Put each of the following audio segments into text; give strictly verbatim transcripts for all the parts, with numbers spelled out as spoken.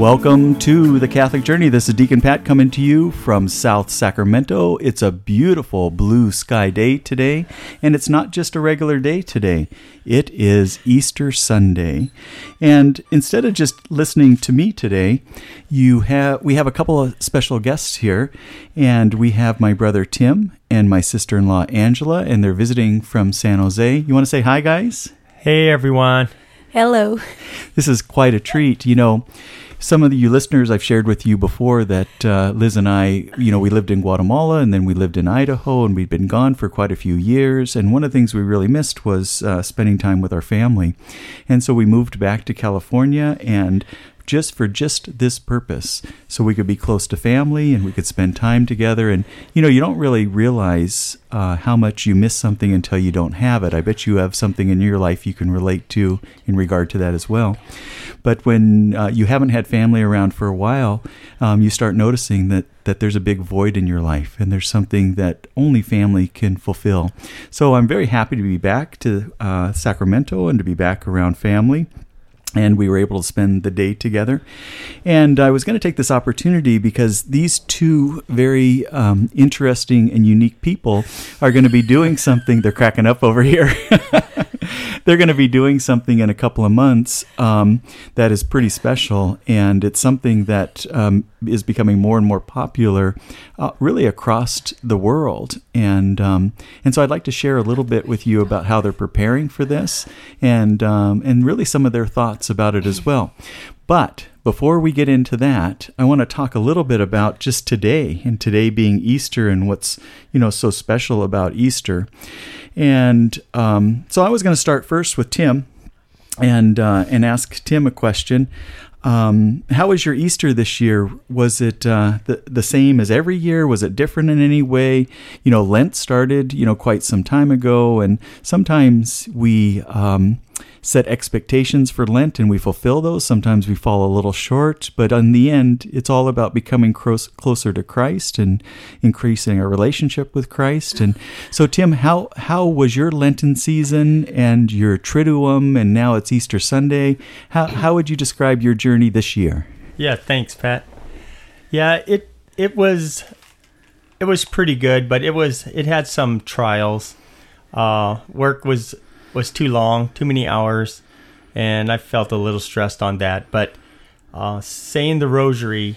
Welcome to The Catholic Journey. This is Deacon Pat coming to you from South Sacramento. It's a beautiful blue sky day today, and it's not just a regular day today. It is Easter Sunday. And instead of just listening to me today, you have we have a couple of special guests here, and we have my brother Tim and my sister-in-law Angela, and they're visiting from San Jose. You want to say hi, guys? Hey, everyone. Hello. This is quite a treat. You know, some of the, you listeners, I've shared with you before that uh, Liz and I, you know, we lived in Guatemala and then we lived in Idaho, and we'd been gone for quite a few years. And one of the things we really missed was uh, spending time with our family. And so we moved back to California, and just for just this purpose, so we could be close to family and we could spend time together. And, you know, you don't really realize uh, how much you miss something until you don't have it. I bet you have something in your life you can relate to in regard to that as well. But when uh, you haven't had family around for a while, um, you start noticing that that there's a big void in your life, and there's something that only family can fulfill. So I'm very happy to be back to uh, Sacramento and to be back around family. And we were able to spend the day together. And I was going to take this opportunity because these two very um, interesting and unique people are going to be doing something. They're cracking up over here. They're going to be doing something in a couple of months um, that is pretty special. And it's something that um, is becoming more and more popular uh, really across the world. And um, and so I'd like to share a little bit with you about how they're preparing for this, and um, and really some of their thoughts about it as well. But before we get into that, I want to talk a little bit about just today, and today being Easter, and what's, you know, so special about Easter. And um, so I was going to start first with Tim, and uh, and ask Tim a question. Um, how was your Easter this year? Was it uh, the the same as every year? Was it different in any way? You know, Lent started, you know, quite some time ago, and sometimes we Um, set expectations for Lent and we fulfill those. Sometimes we fall a little short, but in the end, it's all about becoming close, closer to Christ and increasing our relationship with Christ. And so, Tim, how how was your Lenten season and your Triduum, and now it's Easter Sunday? How how would you describe your journey this year? Yeah, thanks, Pat. Yeah, it it was it was pretty good, but it was it had some trials. Uh, work was. was too long, too many hours, and I felt a little stressed on that. But uh, saying the rosary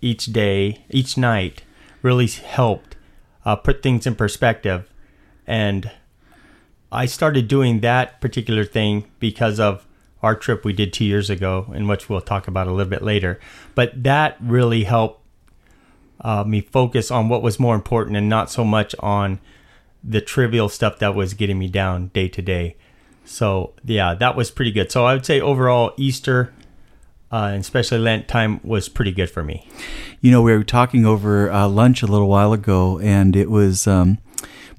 each day, each night, really helped uh, put things in perspective. And I started doing that particular thing because of our trip we did two years ago, and which we'll talk about a little bit later. But that really helped uh, me focus on what was more important and not so much on the trivial stuff that was getting me down day to day. So yeah, that was pretty good. So I would say overall Easter, uh, and especially Lent time, was pretty good for me. You know, we were talking over uh, lunch a little while ago, and it was um,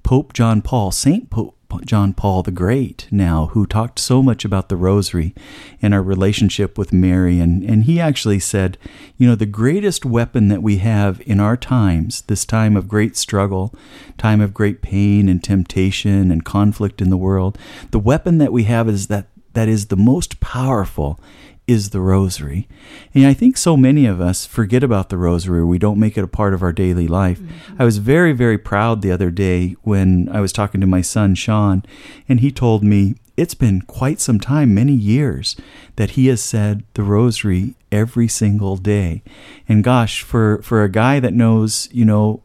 Pope John Paul, Saint Pope John Paul the Great now, who talked so much about the rosary and our relationship with Mary. And, and he actually said, you know, the greatest weapon that we have in our times, this time of great struggle, time of great pain and temptation and conflict in the world, the weapon that we have is that that is the most powerful is the rosary. And I think so many of us forget about the rosary. We don't make it a part of our daily life. Mm-hmm. I was very, very proud the other day when I was talking to my son, Sean, and he told me it's been quite some time, many years, that he has said the rosary every single day. And gosh, for, for a guy that knows, you know,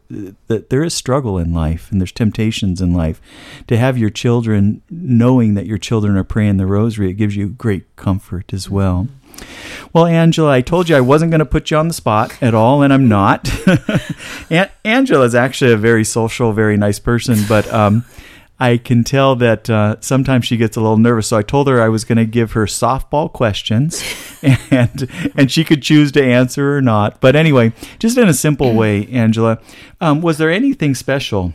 that there is struggle in life and there's temptations in life, to have your children, knowing that your children are praying the rosary, it gives you great comfort as well. Well, Angela, I told you I wasn't going to put you on the spot at all, and I'm not. An- Angela is actually a very social, very nice person, but um, I can tell that uh, sometimes she gets a little nervous. So I told her I was going to give her softball questions, and and she could choose to answer or not. But anyway, just in a simple way, Angela, um, was there anything special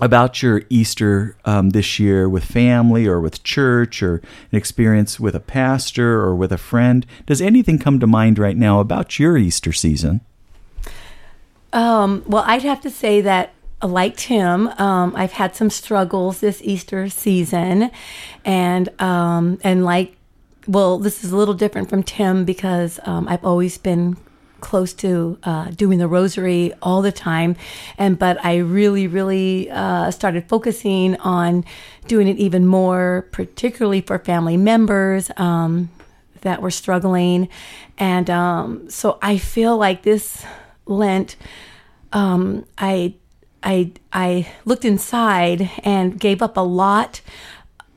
about your Easter um, this year with family or with church, or an experience with a pastor or with a friend? Does anything come to mind right now about your Easter season? Um, well, I'd have to say that, like Tim, um, I've had some struggles this Easter season. And um, and like well, this is a little different from Tim because um, I've always been close to uh, doing the rosary all the time. And but I really, really uh, started focusing on doing it even more, particularly for family members um, that were struggling. And um, so I feel like this Lent, um, I I I looked inside and gave up a lot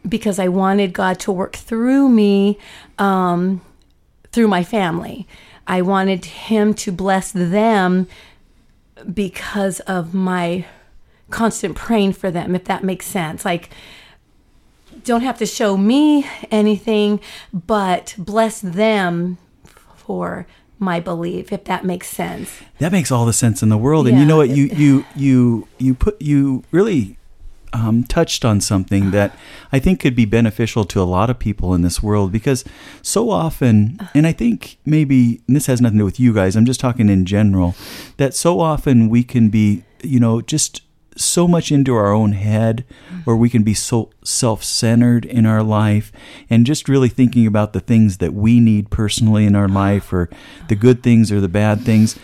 because I wanted God to work through me, um, through my family. I wanted Him to bless them because of my constant praying for them, if that makes sense. Like, don't have to show me anything, but bless them for my belief, if that makes sense. That makes all the sense in the world. Yeah. And you know what? You you you you put you really um, touched on something that I think could be beneficial to a lot of people in this world, because so often, and I think maybe and this has nothing to do with you guys, I'm just talking in general, that so often we can be, you know, just so much into our own head, or we can be so self-centered in our life and just really thinking about the things that we need personally in our life, or the good things or the bad things.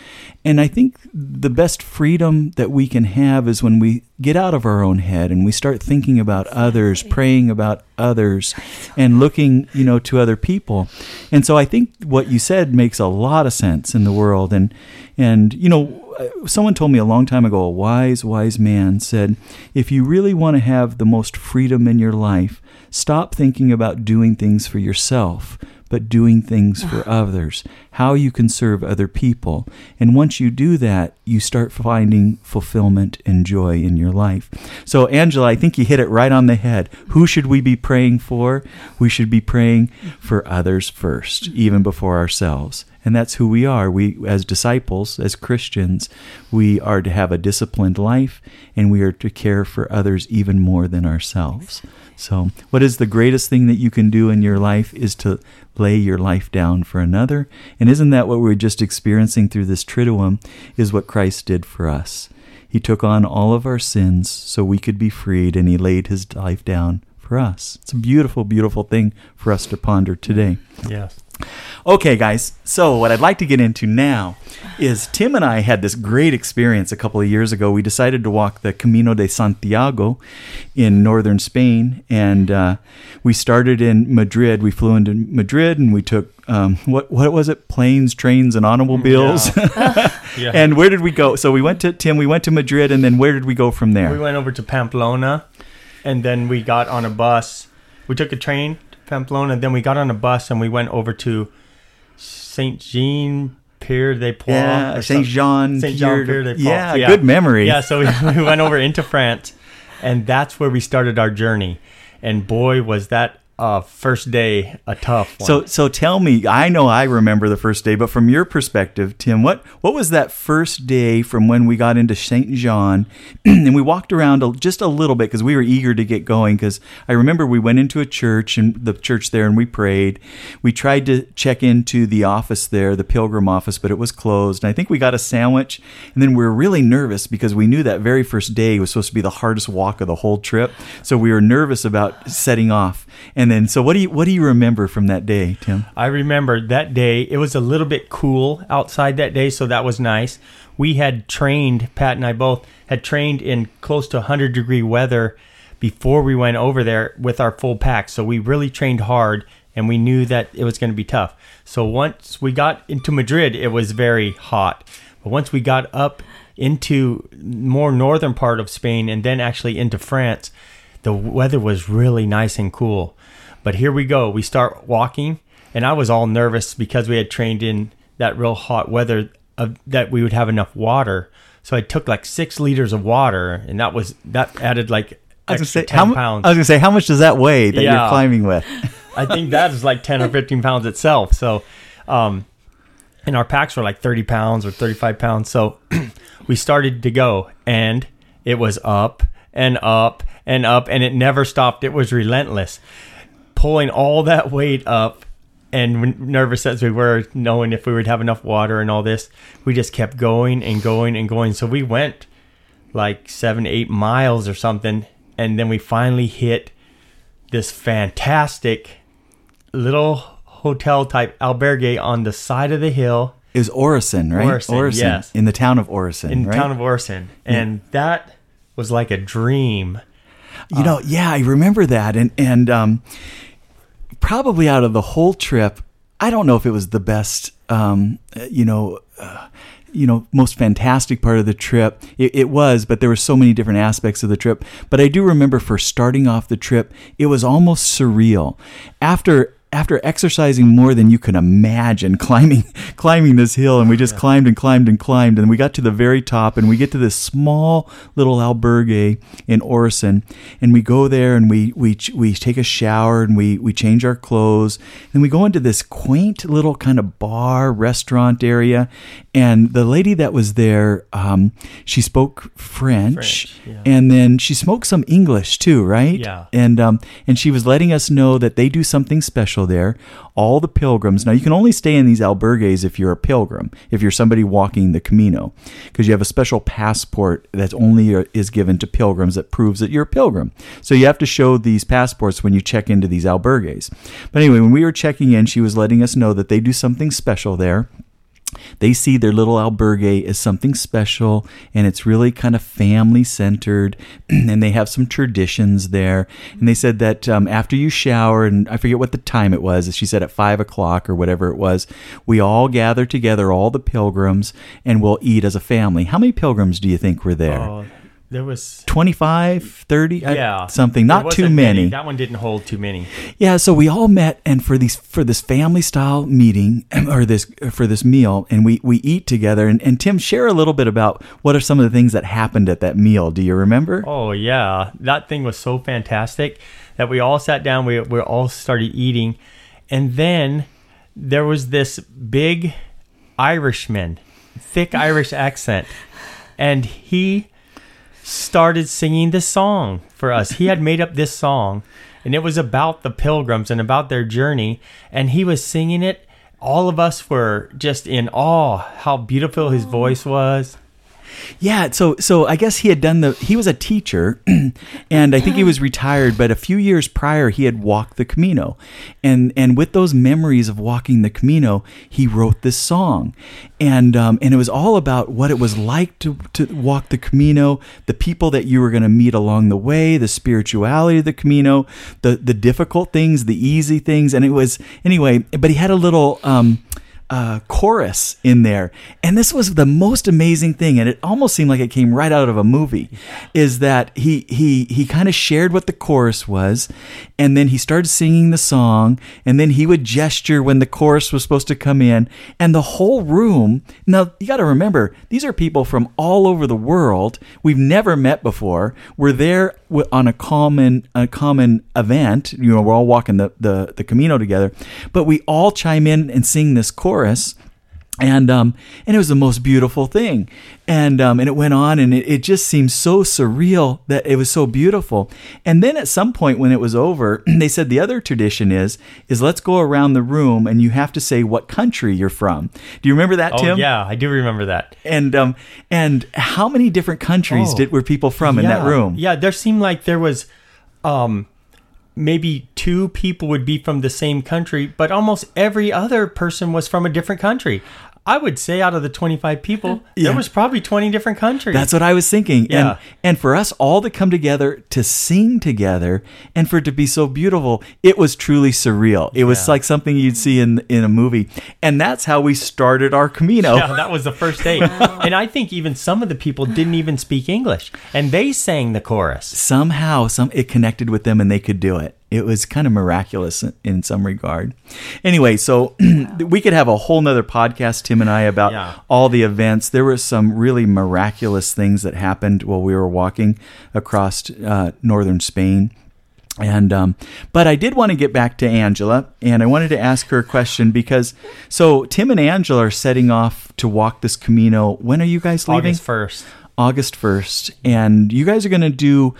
And I think the best freedom that we can have is when we get out of our own head and we start thinking about others, praying about others, and looking, you know, to other people. And so I think what you said makes a lot of sense in the world. And, and you know, someone told me a long time ago, a wise, wise man said, if you really want to have the most freedom in your life, stop thinking about doing things for yourself, but doing things for others, how you can serve other people. And once you do that, you start finding fulfillment and joy in your life. So, Angela, I think you hit it right on the head. Who should we be praying for? We should be praying for others first, even before ourselves. And that's who we are. We, as disciples, as Christians, we are to have a disciplined life, and we are to care for others even more than ourselves. So what is the greatest thing that you can do in your life is to lay your life down for another. And isn't that what we're just experiencing through this Triduum, is what Christ did for us? He took on all of our sins so we could be freed, and He laid His life down for us. It's a beautiful, beautiful thing for us to ponder today. Yes. Okay, guys, so what I'd like to get into now is Tim and I had this great experience a couple of years ago. We decided to walk the Camino de Santiago in northern Spain, and uh, we started in Madrid. We flew into Madrid, and we took, um, what what was it, planes, trains, and automobiles? Yeah. Yeah. And where did we go? So we went to, Tim, we went to Madrid, and then where did we go from there? We went over to Pamplona, and then we got on a bus. We took a train Pamplona, then we got on a bus and we went over to Saint-Jean-Pied-de-Port. Yeah, Saint-Jean. Saint-Jean-Pied-de-Port. Yeah, yeah, good memory. Yeah, so we, we went over into France, and that's where we started our journey. And boy, was that uh, first day a tough one. So so tell me, I know I remember the first day, but from your perspective, Tim, what, what was that first day from when we got into Saint-Jean? And we walked around a, just a little bit because we were eager to get going, because I remember we went into a church, and the church there, and we prayed. We tried to check into the office there, the pilgrim office, but it was closed. And I think we got a sandwich, and then we were really nervous because we knew that very first day was supposed to be the hardest walk of the whole trip. So we were nervous about setting off. And And then, so what do you what do you remember from that day, Tim? I remember that day. It was a little bit cool outside that day, so that was nice. We had trained, Pat and I both had trained in close to one hundred degree weather before we went over there with our full pack. So we really trained hard, and we knew that it was going to be tough. So once we got into Madrid, it was very hot. But once we got up into more northern part of Spain and then actually into France, the weather was really nice and cool. But here we go. We start walking, and I was all nervous because we had trained in that real hot weather of, that we would have enough water. So I took like six liters of water, and that was that added like I was extra gonna say, ten how, pounds. I was gonna say, how much does that weigh that yeah, you're climbing with? I think that is like ten or fifteen pounds itself. So, um, and our packs were like thirty pounds or thirty-five pounds. So we started to go, and it was up and up and up, and it never stopped. It was relentless. Pulling all that weight up, and nervous as we were, knowing if we would have enough water and all this, we just kept going and going and going. So we went like seven, eight miles or something, and then we finally hit this fantastic little hotel-type albergue on the side of the hill. Is Orison, right? Orison, Orison, yes. In the town of Orison, In the right? town of Orison. And yeah. that was like a dream. You um, know, yeah, I remember that. And, and um, probably out of the whole trip, I don't know if it was the best, um, you know... Uh, you know, most fantastic part of the trip. It, it was, but there were so many different aspects of the trip. But I do remember for starting off the trip, it was almost surreal. After after exercising more than you can imagine, climbing climbing this hill, and we just yeah. climbed and climbed and climbed, and we got to the very top, and we get to this small little albergue in Orison, and we go there, and we we we take a shower, and we, we change our clothes, and we go into this quaint little kind of bar, restaurant area, and the lady that was there, um, she spoke French, French yeah. and then she spoke some English too, right? Yeah. And, um, and she was letting us know that they do something special there. All the pilgrims. Now, you can only stay in these albergues if you're a pilgrim, if you're somebody walking the Camino, because you have a special passport that only is given to pilgrims that proves that you're a pilgrim. So you have to show these passports when you check into these albergues. But anyway, when we were checking in, she was letting us know that they do something special there. They see their little albergue as something special, and it's really kind of family-centered, and they have some traditions there. And they said that um, after you shower, and I forget what the time it was, she said at five o'clock or whatever it was, we all gather together, all the pilgrims, and we'll eat as a family. How many pilgrims do you think were there? Oh. There was twenty-five, thirty, yeah, something. Not too many. many. That one didn't hold too many. Yeah, so we all met, and for these for this family style meeting or this for this meal, and we, we eat together. And, and Tim, share a little bit about what are some of the things that happened at that meal. Do you remember? Oh yeah, that thing was so fantastic that we all sat down. We we all started eating, and then there was this big Irishman, thick Irish accent, and he started singing this song for us. He had made up this song, and it was about the pilgrims and about their journey, and he was singing it. All of us were just in awe how beautiful his voice was. Yeah, so so I guess he had done the, he was a teacher, and I think he was retired, but a few years prior, he had walked the Camino. And and with those memories of walking the Camino, he wrote this song. And um, and it was all about what it was like to, to walk the Camino, the people that you were going to meet along the way, the spirituality of the Camino, the, the difficult things, the easy things. And it was, anyway, but he had a little... Um, Uh, chorus in there, and this was the most amazing thing, and it almost seemed like it came right out of a movie, is that he he he kind of shared what the chorus was, and then he started singing the song, and then he would gesture when the chorus was supposed to come in, and the whole room, now you got to remember, these are people from all over the world we've never met before, we're there on a common a common event, you know, we're all walking the, the, the Camino together, but we all chime in and sing this chorus. And um, and it was the most beautiful thing. And um, and it went on, and it, it just seemed so surreal that it was so beautiful. And then at some point when it was over, they said the other tradition is, is let's go around the room, and you have to say what country you're from. Do you remember that, oh, Tim? Yeah, I do remember that. And um, and how many different countries oh, did were people from yeah, in that room? Yeah, there seemed like there was... Um, maybe two people would be from the same country, but almost every other person was from a different country. I would say out of the twenty-five people, yeah. there was probably twenty different countries. That's what I was thinking. Yeah. And, and for us all to come together, to sing together, and for it to be so beautiful, it was truly surreal. It yeah. was like something you'd see in, in a movie. And that's how we started our Camino. Yeah, that was the first day. And I think even some of the people didn't even speak English, and they sang the chorus. Somehow, some it connected with them, and they could do it. It was kind of miraculous in some regard. Anyway, so we could have a whole nother podcast, Tim and I, about yeah. all the events. There were some really miraculous things that happened while we were walking across uh, northern Spain. And um, but I did want to get back to Angela, and I wanted to ask her a question because, so Tim and Angela are setting off to walk this Camino. When are you guys leaving? August first. August first, and you guys are going to do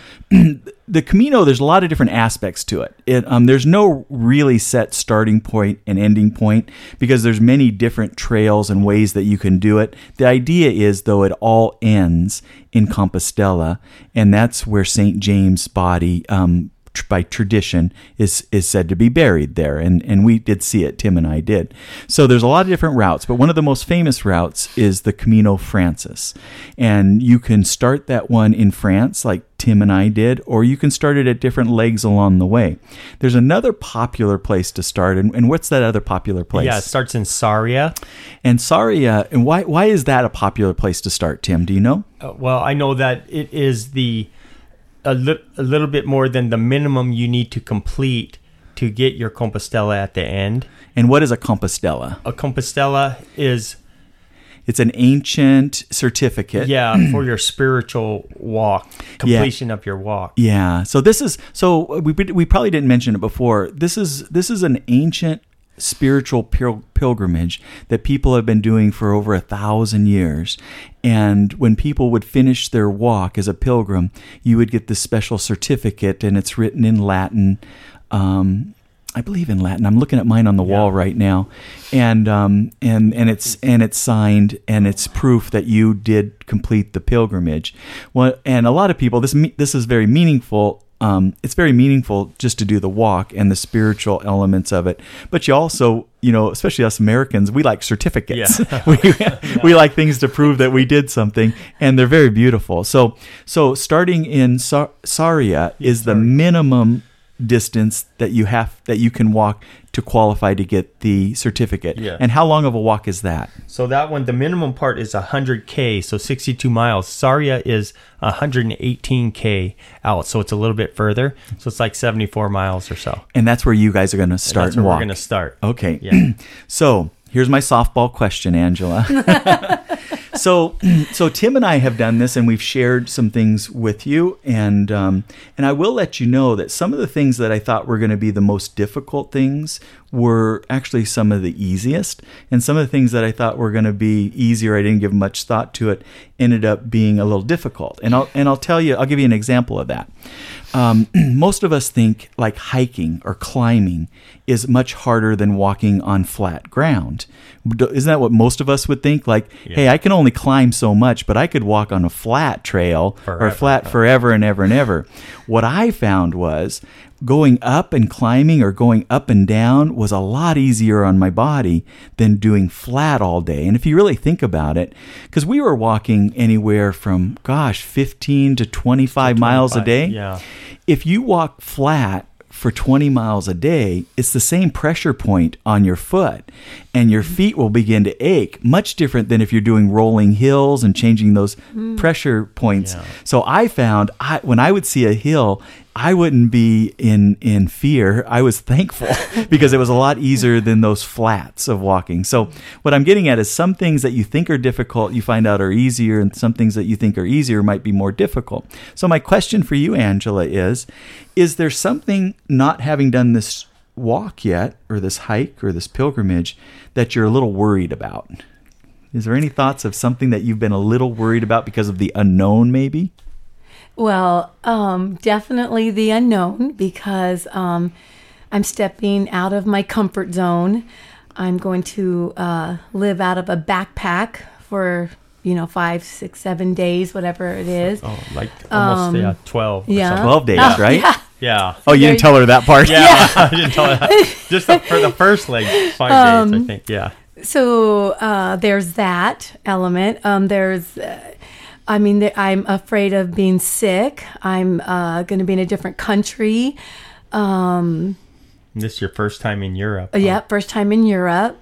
the Camino. There's a lot of different aspects to it. It um, there's no really set starting point and ending point because there's many different trails and ways that you can do it. The idea is, though, it all ends in Compostela, and that's where Saint James' body um, by tradition, is is said to be buried there. And, and we did see it, Tim and I did. So there's a lot of different routes, but one of the most famous routes is the Camino Frances. And you can start that one in France, like Tim and I did, or you can start it at different legs along the way. There's another popular place to start, and, and what's that other popular place? Yeah, it starts in Sarria. And Sarria, and why why is that a popular place to start, Tim? Do you know? Uh, well, I know that it is the a, li- a little bit more than the minimum you need to complete to get your Compostela at the end. And what is a Compostela? A Compostela is... It's an ancient certificate. Yeah, for your spiritual walk, completion yeah. of your walk. Yeah. So this is so we we probably didn't mention it before. This is this is an ancient spiritual pil- pilgrimage that people have been doing for over a thousand years. And when people would finish their walk as a pilgrim, you would get this special certificate, and it's written in Latin. Um, I believe in Latin. I'm looking at mine on the yeah. wall right now, and um, and and it's and it's signed, and it's proof that you did complete the pilgrimage. Well, and a lot of people, this this is very meaningful. Um, it's very meaningful just to do the walk and the spiritual elements of it. But you also, you know, especially us Americans, we like certificates. Yeah. we yeah. we like things to prove that we did something, and they're very beautiful. So so starting in Sar- Sarria is the minimum distance that you have that you can walk to qualify to get the certificate. Yeah. And how long of a walk is that? So that one, the minimum part is one hundred K, so sixty-two miles. Sarria is one hundred eighteen K out, so it's a little bit further. So it's like seventy-four miles or so. And that's where you guys are going to start and, that's and where walk. We're going to start. Okay. Yeah. So here's my softball question, Angela. So, so Tim and I have done this, and we've shared some things with you, and um, and I will let you know that some of the things that I thought were going to be the most difficult things were actually some of the easiest, and some of the things that I thought were going to be easier, I didn't give much thought to it, ended up being a little difficult. And I'll and I'll tell you, I'll give you an example of that. Um, most of us think like hiking or climbing is much harder than walking on flat ground. Isn't that what most of us would think? Like, yeah. hey, I can only climb so much, but I could walk on a flat trail forever, or flat forever and ever and ever. What I found was going up and climbing or going up and down was a lot easier on my body than doing flat all day. And if you really think about it, because we were walking anywhere from, gosh, fifteen to twenty-five, to twenty-five miles a day. Yeah. If you walk flat for twenty miles a day, it's the same pressure point on your foot, and your feet will begin to ache, much different than if you're doing rolling hills and changing those mm. pressure points. Yeah. So I found I, when I would see a hill, I wouldn't be in, in fear. I was thankful because it was a lot easier than those flats of walking. So what I'm getting at is some things that you think are difficult, you find out are easier, and some things that you think are easier might be more difficult. So my question for you, Angela, is, is there something, not having done this walk yet, or this hike, or this pilgrimage, that you're a little worried about? Is there any thoughts of something that you've been a little worried about because of the unknown, maybe? Well, um, definitely the unknown, because um, I'm stepping out of my comfort zone. I'm going to uh, live out of a backpack for, you know, five, six, seven days, whatever it is. Oh, like almost um, yeah, twelve. Yeah, twelve days, oh, right? Yeah. Yeah. Oh, you didn't tell her that part? Yeah, yeah. I didn't tell her that. Just the, for the first, like, five um, days, I think, yeah. So uh, there's that element. Um, there's, uh, I mean, th- I'm afraid of being sick. I'm uh, going to be in a different country. Um, this is your first time in Europe. Huh? Yeah, first time in Europe.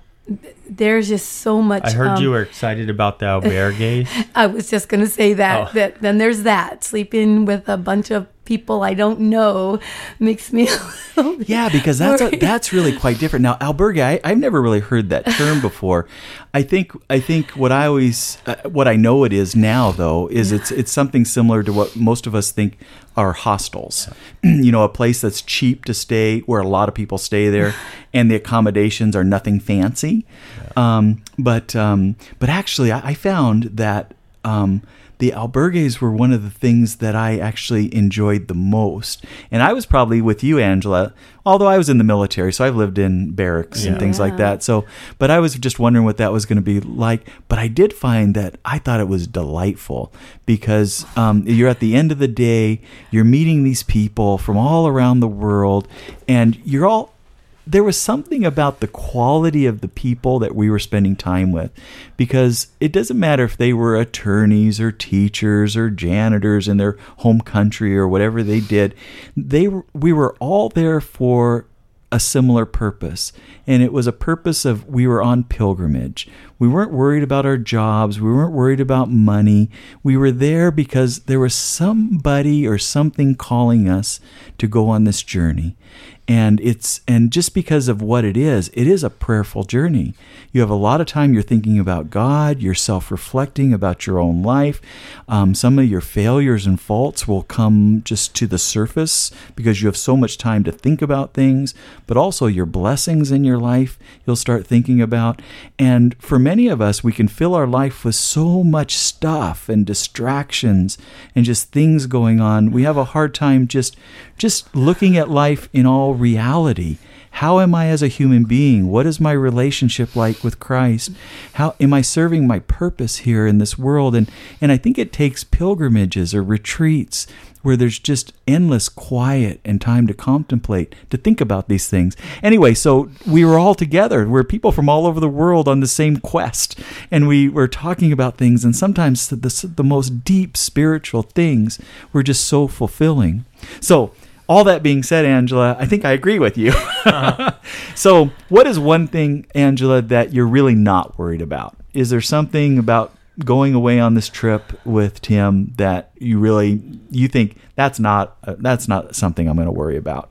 There's just so much. I heard um, you were excited about the albergue. I was just going to say that, oh. that. Then there's that. Sleeping with a bunch of people I don't know makes me a little bit yeah, because that's a, that's really quite different. Now, albergue, I, I've never really heard that term before. I think I think what I always uh, what I know it is now though is it's it's something similar to what most of us think are hostels. Yeah. You know, a place that's cheap to stay, where a lot of people stay there, and the accommodations are nothing fancy. Yeah. Um, but um, but actually, I, I found that. Um, the albergues were one of the things that I actually enjoyed the most. And I was probably with you, Angela, although I was in the military, so I've lived in barracks yeah. and things yeah. like that. So, but I was just wondering what that was going to be like. But I did find that I thought it was delightful because um, you're at the end of the day, you're meeting these people from all around the world, and you're all, there was something about the quality of the people that we were spending time with, because it doesn't matter if they were attorneys or teachers or janitors in their home country or whatever they did. They we were all there for a similar purpose, and it was a purpose of we were on pilgrimage. We weren't worried about our jobs. We weren't worried about money. We were there because there was somebody or something calling us to go on this journey. And it's and just because of what it is, it is a prayerful journey. You have a lot of time you're thinking about God, you're self-reflecting about your own life. Um, some of your failures and faults will come just to the surface because you have so much time to think about things, but also your blessings in your life you'll start thinking about. And for many of us, we can fill our life with so much stuff and distractions and just things going on. We have a hard time just just looking at life in all reality. How am I as a human being? What is my relationship like with Christ? How am I serving my purpose here in this world? And and I think it takes pilgrimages or retreats where there's just endless quiet and time to contemplate, to think about these things. Anyway, so we were all together. We're people from all over the world on the same quest, and we were talking about things, and sometimes the, the most deep spiritual things were just so fulfilling. So, all that being said, Angela, I think I agree with you. Uh-huh. So what is one thing, Angela, that you're really not worried about? Is there something about going away on this trip with Tim that you really, you think that's not, uh, that's not something I'm going to worry about?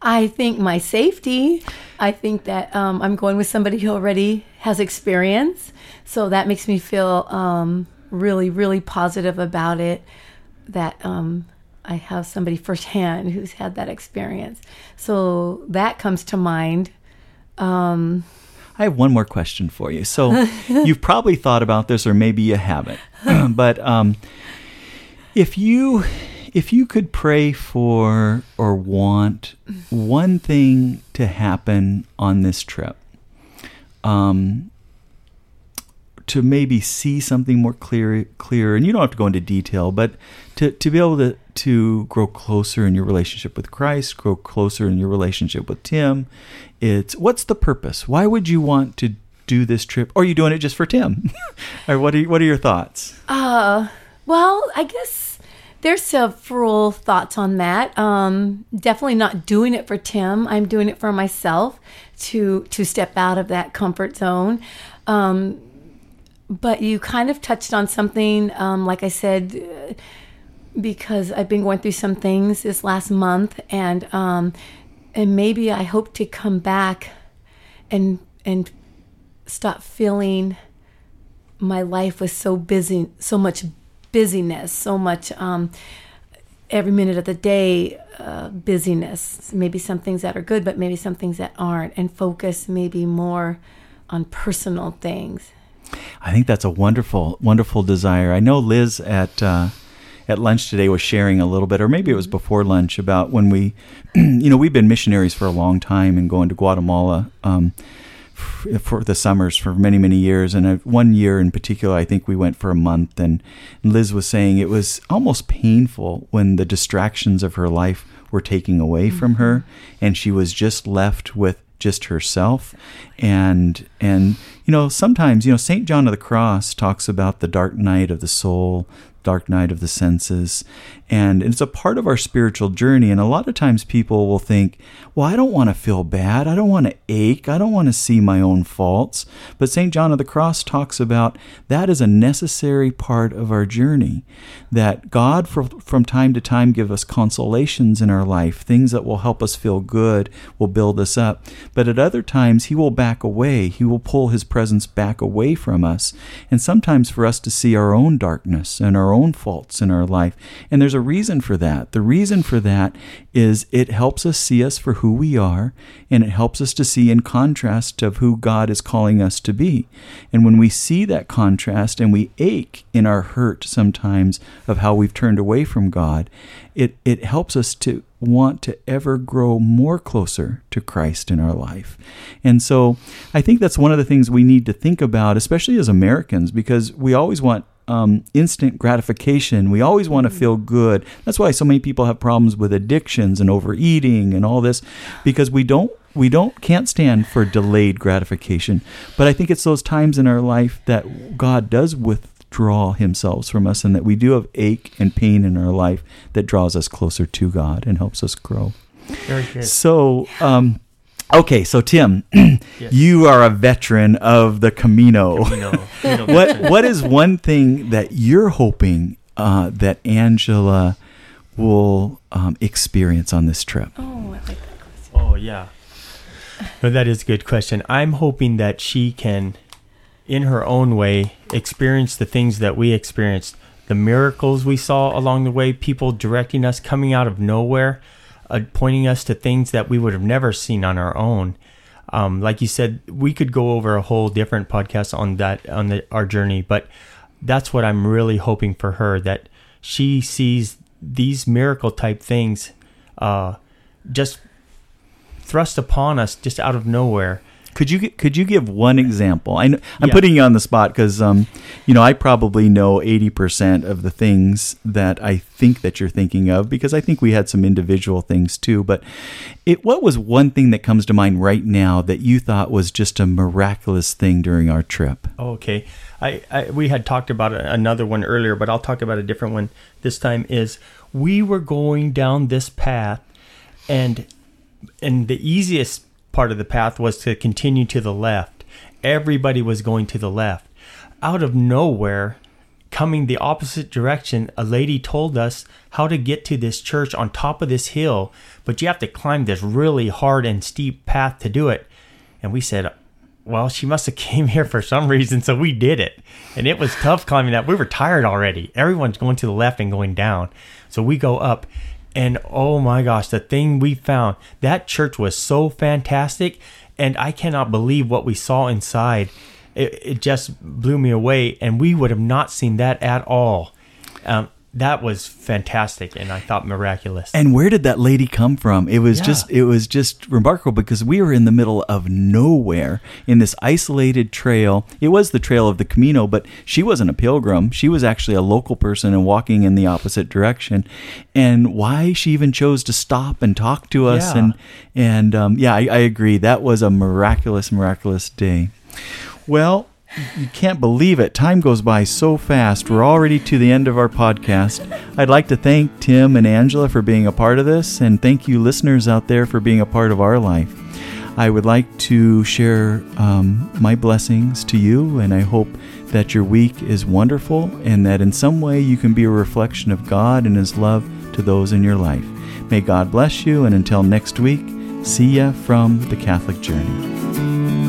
I think my safety. I think that um, I'm going with somebody who already has experience. So that makes me feel um, really, really positive about it, that um I have somebody firsthand who's had that experience. So that comes to mind. Um, I have one more question for you. So you've probably thought about this, or maybe you haven't. But um, if you if you could pray for or want one thing to happen on this trip, um, to maybe see something more clear, clear, and you don't have to go into detail, but to, to be able to, to grow closer in your relationship with Christ, grow closer in your relationship with Tim, it's what's the purpose? Why would you want to do this trip? Or are you doing it just for Tim? Or what are what are your thoughts? Uh, well, I guess there's several thoughts on that. Um, definitely not doing it for Tim. I'm doing it for myself to to step out of that comfort zone. Um, But you kind of touched on something, um, like I said, because I've been going through some things this last month, and um, and maybe I hope to come back and and stop feeling my life was so busy, so much busyness, so much um, every minute of the day uh, busyness. Maybe some things that are good, but maybe some things that aren't, and focus maybe more on personal things. I think that's a wonderful, wonderful desire. I know Liz at uh, at lunch today was sharing a little bit, or maybe it was before lunch, about when we, you know, we've been missionaries for a long time and going to Guatemala um, for the summers for many, many years. And one year in particular, I think we went for a month, and Liz was saying it was almost painful when the distractions of her life were taking away mm-hmm. from her, and she was just left with just herself. And, and you know, sometimes, you know, Saint John of the Cross talks about the dark night of the soul, dark night of the senses, and it's a part of our spiritual journey. And a lot of times people will think, well, I don't want to feel bad. I don't want to ache. I don't want to see my own faults. But Saint John of the Cross talks about that is a necessary part of our journey, that God for, from time to time give us consolations in our life, things that will help us feel good, will build us up. But at other times, he will back away. He will pull his presence back away from us. And sometimes for us to see our own darkness and our own own faults in our life. And there's a reason for that. The reason for that is it helps us see us for who we are, and it helps us to see in contrast of who God is calling us to be. And when we see that contrast and we ache in our hurt sometimes of how we've turned away from God, it, it helps us to want to ever grow more closer to Christ in our life. And so I think that's one of the things we need to think about, especially as Americans, because we always want um, instant gratification. We always want to feel good. That's why so many people have problems with addictions and overeating and all this, because we don't we don't can't stand for delayed gratification. But I think it's those times in our life that God does with draw himself from us, and that we do have ache and pain in our life that draws us closer to God and helps us grow. Very good. So, um, okay, so Tim, yes. You are a veteran of the Camino. Camino. Camino what What is one thing that you're hoping uh, that Angela will um, experience on this trip? Oh, I like that question. Oh, yeah. No, that is a good question. I'm hoping that she can, in her own way, experience the things that we experienced, the miracles we saw along the way, people directing us, coming out of nowhere, uh, pointing us to things that we would have never seen on our own. Um, like you said, we could go over a whole different podcast on that, on the, our journey, but that's what I'm really hoping for her, that she sees these miracle type things uh, just thrust upon us just out of nowhere. Could you could you give one example? I know, I'm yeah. putting you on the spot because, um, you know, I probably know eighty percent of the things that I think that you're thinking of, because I think we had some individual things too. But it, what was one thing that comes to mind right now that you thought was just a miraculous thing during our trip? Okay. I, I we had talked about another one earlier, but I'll talk about a different one this time. Is we were going down this path, and and the easiest part of the path was to continue to the left. Everybody was going to the left. Out of nowhere, coming the opposite direction, a lady told us how to get to this church on top of this hill, but you have to climb this really hard and steep path to do it. And we said, well, she must have came here for some reason, so we did it. And it was tough climbing that. We were tired already. Everyone's going to the left and going down. So we go up. And oh my gosh, the thing we found, that church was so fantastic, and I cannot believe what we saw inside. It, it just blew me away, and we would have not seen that at all. Um, that was fantastic, and I thought miraculous. And where did that lady come from? It was yeah. just it was just remarkable, because we were in the middle of nowhere in this isolated trail. It was the trail of the Camino, but she wasn't a pilgrim. She was actually a local person and walking in the opposite direction. And why she even chose to stop and talk to us. Yeah. And, and um, yeah, I, I agree. That was a miraculous, miraculous day. Well, you can't believe it. Time goes by so fast. We're already to the end of our podcast. I'd like to thank Tim and Angela for being a part of this, and thank you listeners out there for being a part of our life. I would like to share um, my blessings to you, and I hope that your week is wonderful, and that in some way you can be a reflection of God and His love to those in your life. May God bless you, and until next week, see ya from The Catholic Journey.